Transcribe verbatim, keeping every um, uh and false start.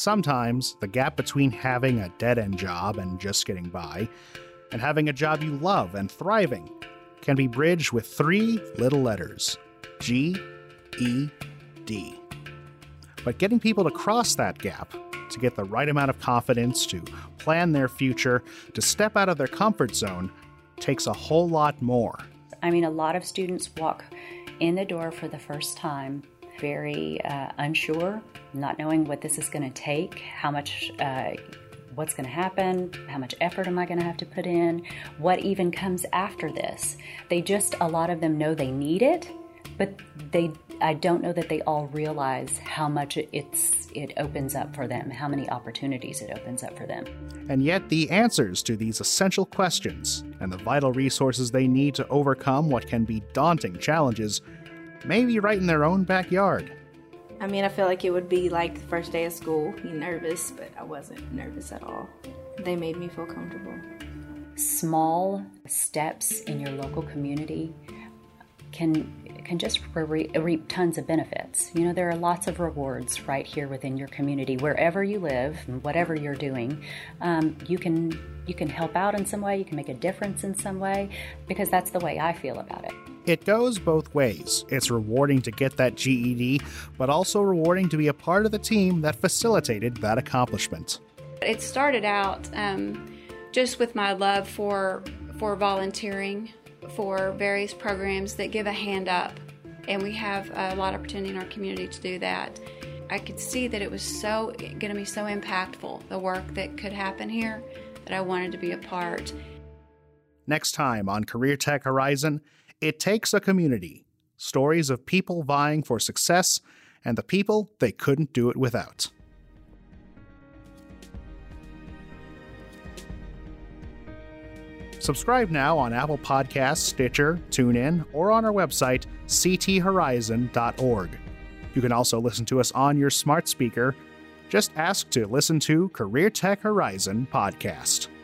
Sometimes the gap between having a dead-end job and just getting by and having a job you love and thriving can be bridged with three little letters, G E D. But getting people to cross that gap, to get the right amount of confidence, to plan their future, to step out of their comfort zone, takes a whole lot more. I mean, a lot of students walk in the door for the first time, very uh, unsure, not knowing what this is going to take, how much, uh, what's going to happen, how much effort am I going to have to put in, what even comes after this. They just, a lot of them know they need it, but they, I don't know that they all realize how much it's it opens up for them, how many opportunities it opens up for them. And yet the answers to these essential questions and the vital resources they need to overcome what can be daunting challenges may be right in their own backyard. I mean, I feel like it would be like the first day of school, be nervous, but I wasn't nervous at all. They made me feel comfortable. Small steps in your local community can can just re- reap tons of benefits. You know, there are lots of rewards right here within your community. Wherever you live, whatever you're doing, um, you can you can help out in some way, you can make a difference in some way, because that's the way I feel about it. It goes both ways. It's rewarding to get that G E D, but also rewarding to be a part of the team that facilitated that accomplishment. It started out um, just with my love for for volunteering, for various programs that give a hand up, and we have a lot of opportunity in our community to do that. I could see that it was so going to be so impactful, the work that could happen here, that I wanted to be a part. Next time on Career Tech Horizon, it takes a community. Stories of people vying for success and the people they couldn't do it without. Subscribe now on Apple Podcasts, Stitcher, TuneIn, or on our website, c t horizon dot org. You can also listen to us on your smart speaker. Just ask to listen to Career Tech Horizon podcast.